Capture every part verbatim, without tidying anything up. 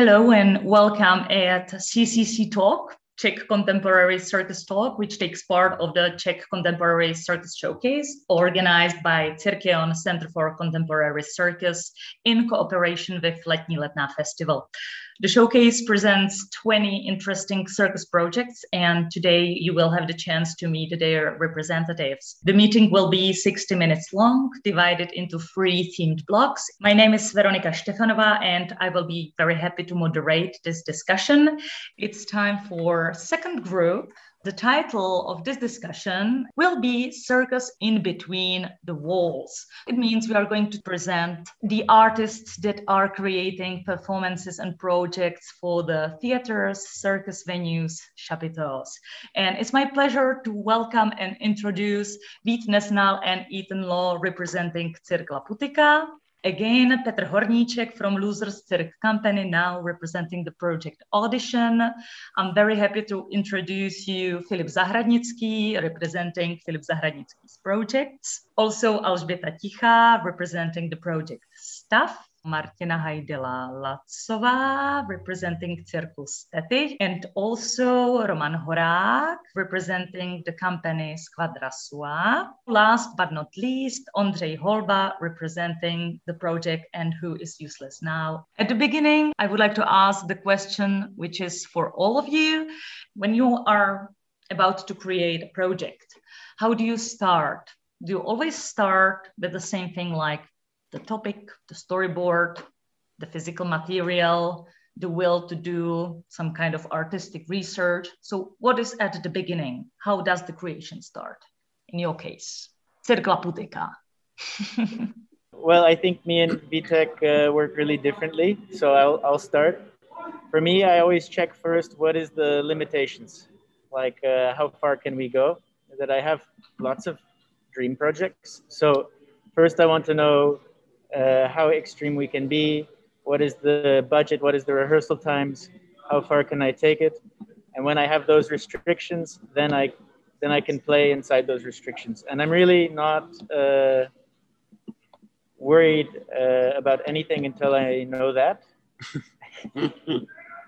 Hello and welcome at C C C Talk, Czech Contemporary Circus Talk, which takes part of the Czech Contemporary Circus Showcase, organized by Cirkeon Center for Contemporary Circus in cooperation with Letní Letná Festival. The showcase presents twenty interesting circus projects, and today you will have the chance to meet their representatives. The meeting will be sixty minutes long, divided into three themed blocks. My name is Veronika Štefanova, and I will be very happy to moderate this discussion. It's time for second group. The title of this discussion will be Circus in Between the Walls. It means we are going to present the artists that are creating performances and projects for the theaters, circus venues, chapiteaux. And it's my pleasure to welcome and introduce Vít Nesnal and Ethan Law representing Cirk La Putyka. Again, Petr Horníček from Loser's Cirque Company, now representing the project Audition. I'm very happy to introduce you Filip Zahradnický, representing Filip Zahradnický's projects. Also Alžbeta Tichá, representing the project Stav. Martina Hajdela-Latsová, representing Cirkus Tety, and also Roman Horák, representing the company Squadra Sua. Last but not least, Ondřej Holba, representing the project And Who Is Useless Now. At the beginning, I would like to ask the question, which is for all of you. When you are about to create a project, how do you start? Do you always start with the same thing like the topic, the storyboard, the physical material, the will to do some kind of artistic research? So what is at the beginning? How does the creation start in your case? Cirk La Putyka. Well, I think me and Vítek uh, work really differently. So I'll, I'll start. For me, I always check first, what is the limitations? Like uh, how far can we go? That I have lots of dream projects. So first I want to know Uh, how extreme we can be, what is the budget, what is the rehearsal times, how far can I take it? And when I have those restrictions, then I then I can play inside those restrictions. And I'm really not uh, worried uh, about anything until I know that.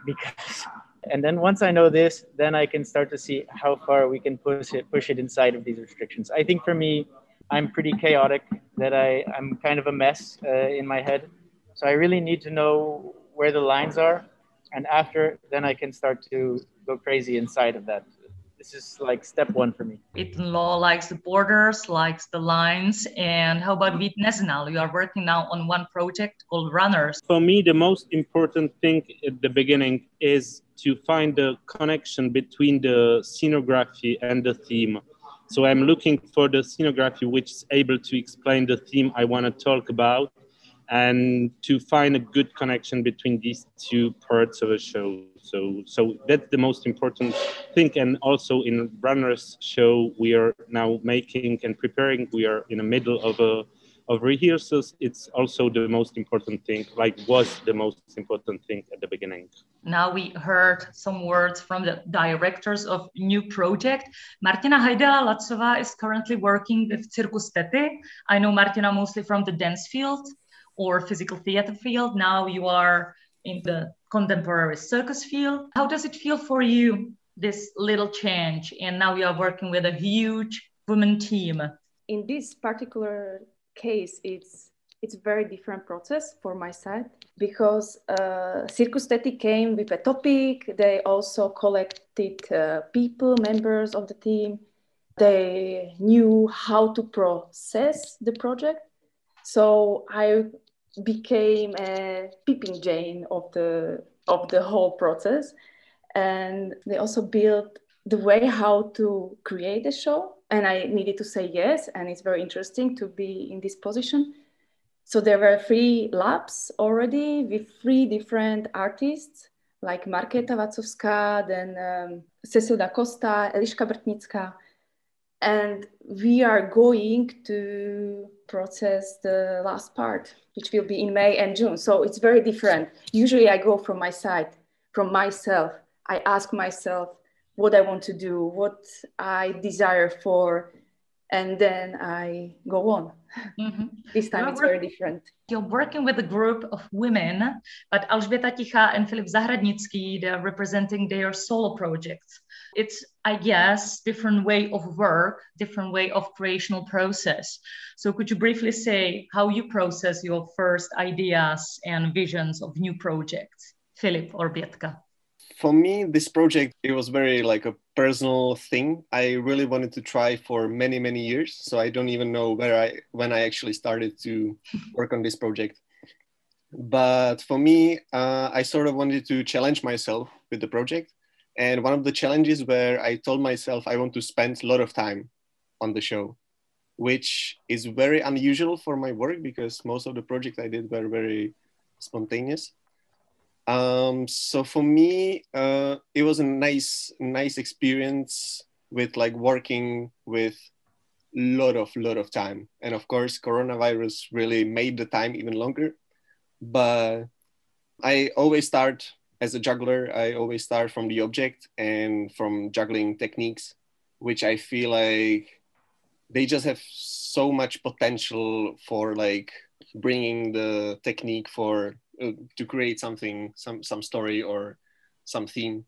because, and then once I know this, then I can start to see how far we can push it, push it inside of these restrictions. I think for me, I'm pretty chaotic, that I, I'm kind of a mess uh, in my head. So I really need to know where the lines are. And after, then I can start to go crazy inside of that. This is like step one for me. Ethan Law likes the borders, likes the lines. And how about Vít Nesnal? You are working now on one project called Runners. For me, the most important thing at the beginning is to find the connection between the scenography and the theme. So I'm looking for the scenography which is able to explain the theme I want to talk about and to find a good connection between these two parts of a show. So, so that's the most important thing. And also in Runner's show, we are now making and preparing. We are in the middle of a of rehearsals. It's also the most important thing, like was the most important thing at the beginning. Now we heard some words from the directors of new project. Martina Hajdela-Latsová is currently working with Cirkus Tety. I know Martina mostly from the dance field or physical theater field. Now you are in the contemporary circus field. How does it feel for you, this little change? And now you are working with a huge women team. In this particular case, it's it's a very different process for my side, because uh, Cirkus Tety came with a topic. They also collected uh, people, members of the team. They knew how to process the project. So I became a Peeping Jane of the of the whole process. And they also built the way how to create a show. And I needed to say yes, and it's very interesting to be in this position. So there were three labs already with three different artists, like Markéta Vacovská, then um, Cecil da Costa, Eliška Brtnická. And we are going to process the last part, which will be in May and June. So it's very different. Usually I go from my side, from myself. I ask myself, what I want to do, what I desire for, and then I go on. Mm-hmm. This time it's very different. You're working with a group of women, but Alžbeta Tichá and Filip Zahradnický, they're representing their solo projects. It's, I guess, different way of work, different way of creational process. So could you briefly say how you process your first ideas and visions of new projects, Filip or Bětka? For me, this project, it was very like a personal thing. I really wanted to try for many, many years. So I don't even know where I, when I actually started to work on this project. But for me, uh, I sort of wanted to challenge myself with the project. And one of the challenges where I told myself I want to spend a lot of time on the show, which is very unusual for my work because most of the projects I did were very spontaneous. Um, so for me, uh, it was a nice, nice experience with like working with a lot of, lot of time. And of course, coronavirus really made the time even longer. But I always start as a juggler, I always start from the object and from juggling techniques, which I feel like they just have so much potential for like bringing the technique for uh, to create something, some some story or some theme.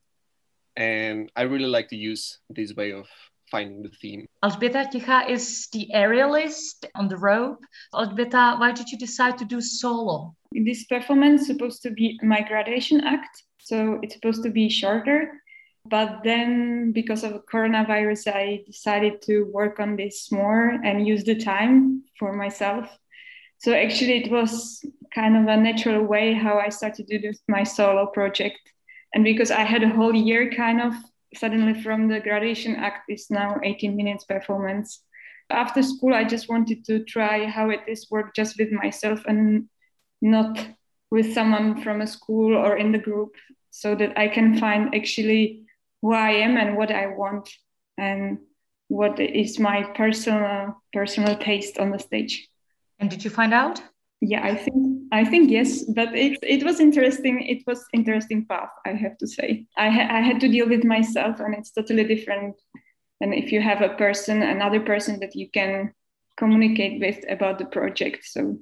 And I really like to use this way of finding the theme. Alžbeta Tichá is the aerialist on the rope. Alžbeta, why did you decide to do solo? This performance is supposed to be my graduation act, so it's supposed to be shorter. But then because of the coronavirus, I decided to work on this more and use the time for myself. So actually it was kind of a natural way how I started to do my solo project. And because I had a whole year kind of suddenly from the graduation act is now eighteen minutes performance. After school, I just wanted to try how it is work just with myself and not with someone from a school or in the group, so that I can find actually who I am and what I want and what is my personal personal taste on the stage. And did you find out? Yeah, I think I think yes, but it it was interesting. It was interesting path, I have to say. I ha- I had to deal with myself, and it's totally different than if you have a person, another person that you can communicate with about the project. So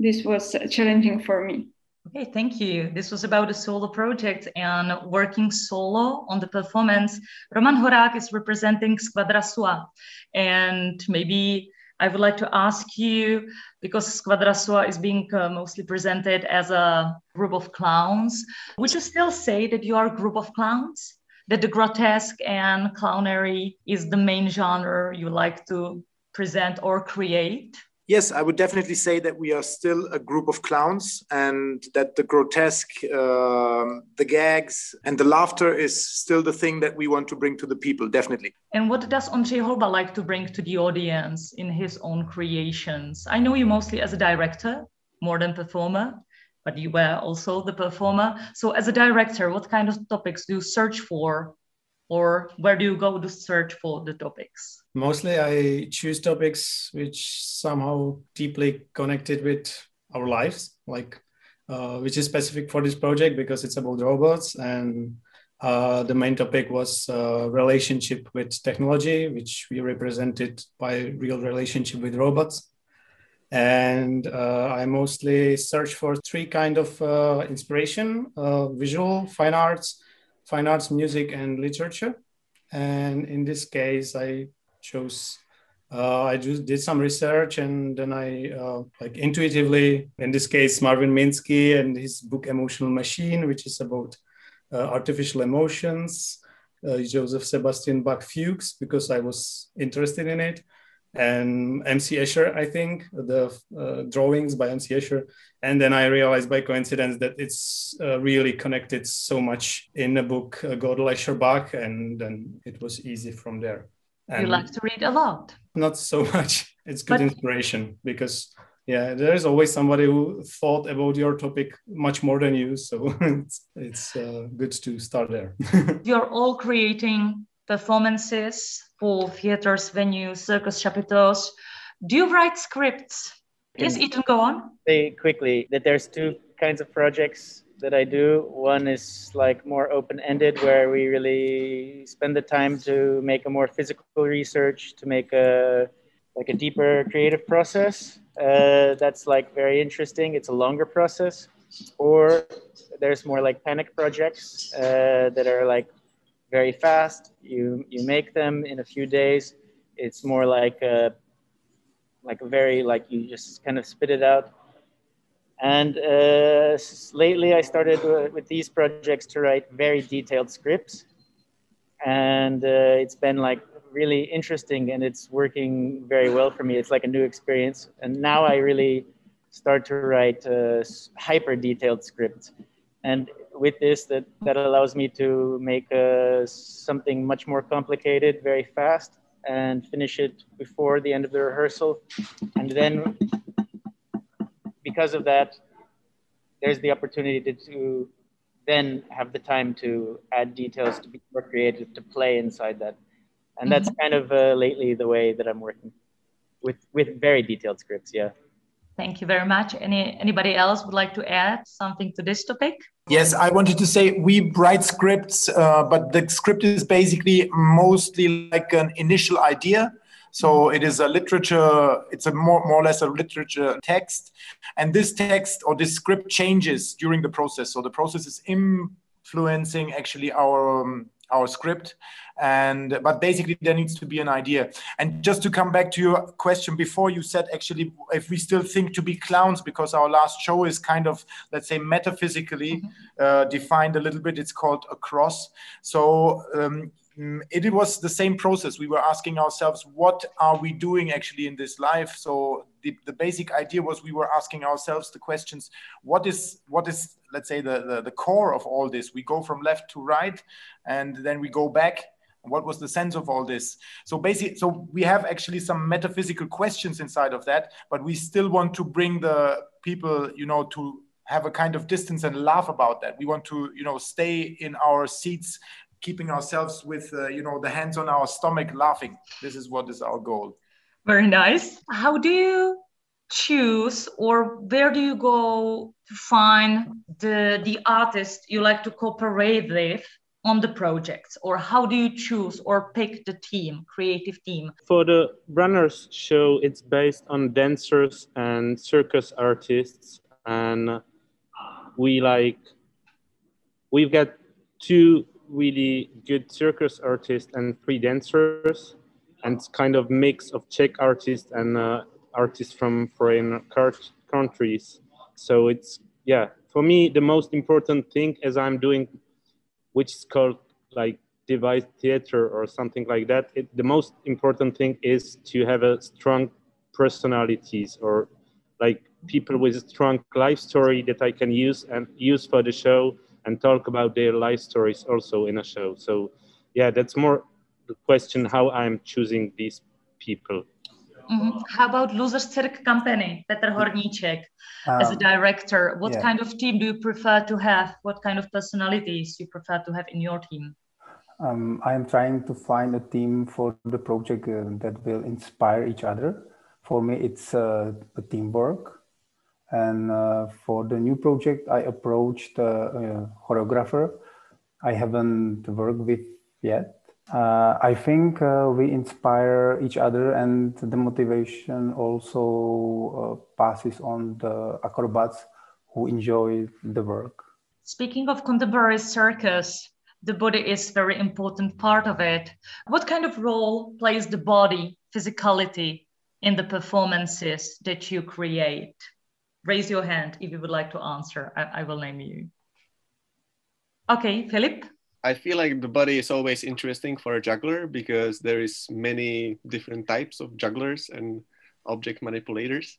this was challenging for me. Okay, thank you. This was about a solo project and working solo on the performance. Roman Horák is representing Squadra Sua. And maybe I would like to ask you, because Squadra Sua is being uh, mostly presented as a group of clowns, would you still say that you are a group of clowns? That the grotesque and clownery is the main genre you like to present or create? Yes, I would definitely say that we are still a group of clowns and that the grotesque, uh, the gags and the laughter is still the thing that we want to bring to the people, definitely. And what does Ondřej Holba like to bring to the audience in his own creations? I know you mostly as a director, more than performer, but you were also the performer. So as a director, what kind of topics do you search for? Or where do you go to search for the topics? Mostly I choose topics which somehow deeply connected with our lives, like uh, which is specific for this project because it's about robots. And uh, the main topic was uh, relationship with technology, which we represented by real relationship with robots. And uh, I mostly search for three kind of uh, inspiration, uh, visual, fine arts, fine arts, music, and literature. And in this case, I chose, uh, I just did some research and then I uh, like intuitively, in this case, Marvin Minsky and his book, Emotional Machine, which is about uh, artificial emotions, uh, Joseph Sebastian Bach fugues, because I was interested in it. And M C. Escher, I think, the uh, drawings by M C. Escher. And then I realized by coincidence that it's uh, really connected so much in the book uh, Gödel, Escher, Bach, and then it was easy from there. And you like to read a lot? Not so much. It's good but... inspiration because, yeah, there is always somebody who thought about your topic much more than you. So it's, it's uh, good to start there. You're all creating performances for theaters, venues, circus chapitels. Do you write scripts? Yes, Ethan, go on. Say quickly that there's two kinds of projects that I do. One is like more open-ended where we really spend the time to make a more physical research, to make a like a deeper creative process uh, that's like very interesting. It's a longer process, or there's more like panic projects uh, that are like very fast. You you make them in a few days. It's more like a like a very like you just kind of spit it out. And uh, lately I started uh, with these projects to write very detailed scripts. And uh, it's been like really interesting and it's working very well for me. It's like a new experience. And now I really start to write uh, hyper detailed scripts. And with this, that, that allows me to make uh, something much more complicated very fast and finish it before the end of the rehearsal. And then because of that, there's the opportunity to, to then have the time to add details, to be more creative, to play inside that. And that's kind of uh, lately the way that I'm working with, with very detailed scripts, yeah. Thank you very much. Any, anybody else would like to add something to this topic? Yes, I wanted to say we write scripts, uh, but the script is basically mostly like an initial idea. So it is a literature, it's a more, more or less a literature text. And this text or this script changes during the process. So the process is influencing actually our, um, our script. And, but basically there needs to be an idea. And just to come back to your question before, you said actually, if we still think to be clowns, because our last show is kind of, let's say metaphysically uh, defined a little bit, it's called a cross. So, um, it was the same process. We were asking ourselves, what are we doing actually in this life? So the, the basic idea was we were asking ourselves the questions, what is, what is let's say, the, the, the core of all this? We go from left to right, and then we go back. What was the sense of all this? So basically, so we have actually some metaphysical questions inside of that, but we still want to bring the people, you know, to have a kind of distance and laugh about that. We want to, you know, stay in our seats, keeping ourselves with, uh, you know, the hands on our stomach laughing. This is what is our goal. Very nice. How do you choose, or where do you go to find the, the artist you like to cooperate with on the projects? Or how do you choose or pick the team, creative team? For the runners show, it's based on dancers and circus artists. And we like, we've got two really good circus artists and three dancers, and it's kind of mix of Czech artists and uh, artists from foreign countries. So it's, yeah, for me the most important thing is I'm doing, which is called like device theater or something like that. It, the most important thing is to have a strong personalities, or like people with a strong life story that I can use and use for the show, and talk about their life stories also in a show. So yeah, that's more the question how I'm choosing these people. Mm-hmm. How about Loser's Cirque Company, Petr Horníček, um, as a director? What yeah. kind of team do you prefer to have? What kind of personalities you prefer to have in your team? Um, I'm trying to find a team for the project uh, that will inspire each other. For me, it's uh, a teamwork. And uh, for the new project, I approached a, a choreographer I haven't worked with yet. Uh, I think uh, we inspire each other, and the motivation also uh, passes on the acrobats who enjoy the work. Speaking of contemporary circus, the body is a very important part of it. What kind of role plays the body, physicality, in the performances that you create? Raise your hand if you would like to answer. I, I will name you. Okay, Filip. I feel like the body is always interesting for a juggler, because there is many different types of jugglers and object manipulators.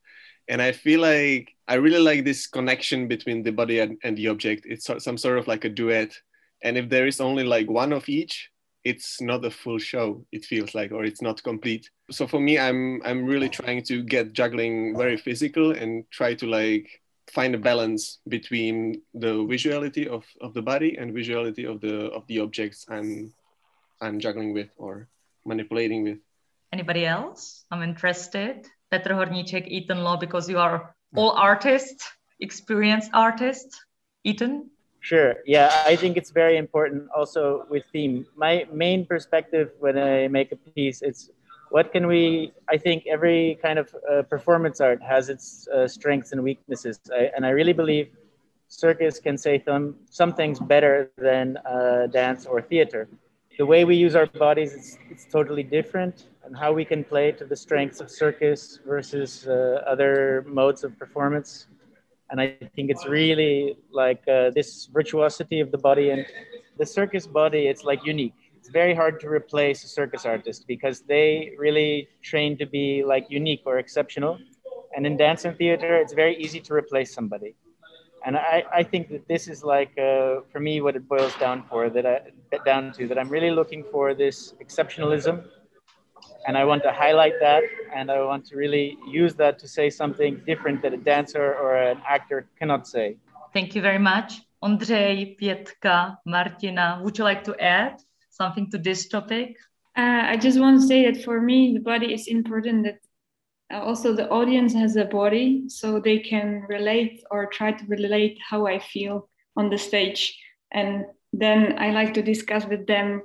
And I feel like I really like this connection between the body and, and the object. It's some sort of like a duet. And if there is only like one of each, it's not a full show, it feels like, or it's not complete. So for me, I'm I'm really trying to get juggling very physical and try to like find a balance between the visuality of, of the body and visuality of the of the objects I'm I'm juggling with or manipulating with. Anybody else? I'm interested. Petr Horníček, Ethan Law, because you are all artists, experienced artists. Ethan? Sure. Yeah, I think it's very important also with theme. My main perspective when I make a piece, it's what can we, I think every kind of uh, performance art has its uh, strengths and weaknesses. I, and I really believe circus can say some, some things better than uh, dance or theater. The way we use our bodies, it's, it's totally different, and how we can play to the strengths of circus versus uh, other modes of performance. And I think it's really like uh, this virtuosity of the body and the circus body, it's like unique. It's very hard to replace a circus artist because they really train to be like unique or exceptional. And in dance and theater, it's very easy to replace somebody. And I, I think that this is like, uh, for me, what it boils down for that I down to that I'm really looking for this exceptionalism, and I want to highlight that, and I want to really use that to say something different that a dancer or an actor cannot say. Thank you very much, Ondřej, Pětka, Martina. Would you like to add something to this topic? Uh, I just want to say that for me, the body is important. That also the audience has a body, so they can relate or try to relate how I feel on the stage. And then I like to discuss with them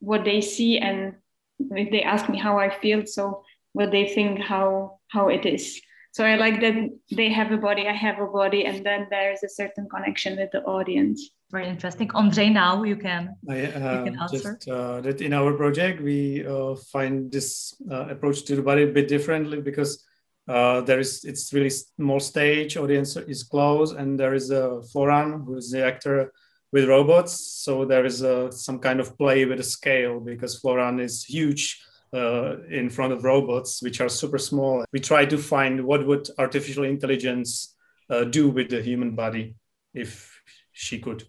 what they see, and if they ask me how I feel, so what they think, how how it is. So I like that they have a body, I have a body, and then there is a certain connection with the audience. Very interesting. Ondřej, now you can, I, uh, you can answer. Just, uh, that in our project, we uh, find this uh, approach to the body a bit differently because uh, there is it's really small stage, audience is close, and there is a uh, Florian, who is the actor with robots, so there is uh, some kind of play with a scale because Florian is huge uh, in front of robots, which are super small. We try to find what would artificial intelligence uh, do with the human body if she could.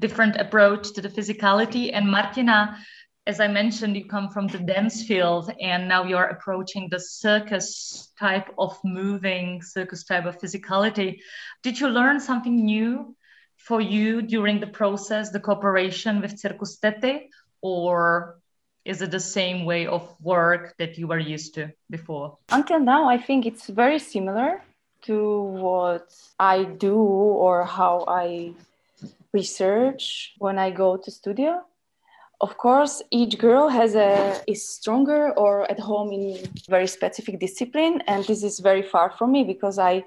Different approach to the physicality. And Martina, as I mentioned, you come from the dance field, and now you're approaching the circus type of moving, circus type of physicality. Did you learn something new for you during the process, the cooperation with Cirkus Tety, or is it the same way of work that you were used to before? Until now, I think it's very similar to what I do or how I research when I go to studio. Of course, each girl has a is stronger or at home in very specific discipline, and this is very far from me because I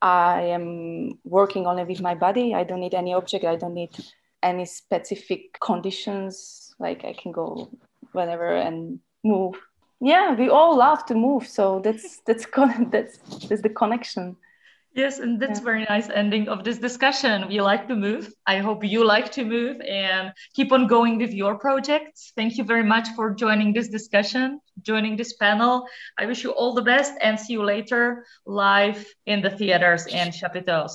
I am working only with my body. I don't need any object. I don't need any specific conditions. Like I can go whenever and move. Yeah, we all love to move. So that's that's con- that's, that's the connection. Yes, and that's yeah. Very nice ending of this discussion. We like to move. I hope you like to move and keep on going with your projects. Thank you very much for joining this discussion, joining this panel. I wish you all the best and see you later live in the theaters and chapiteaux.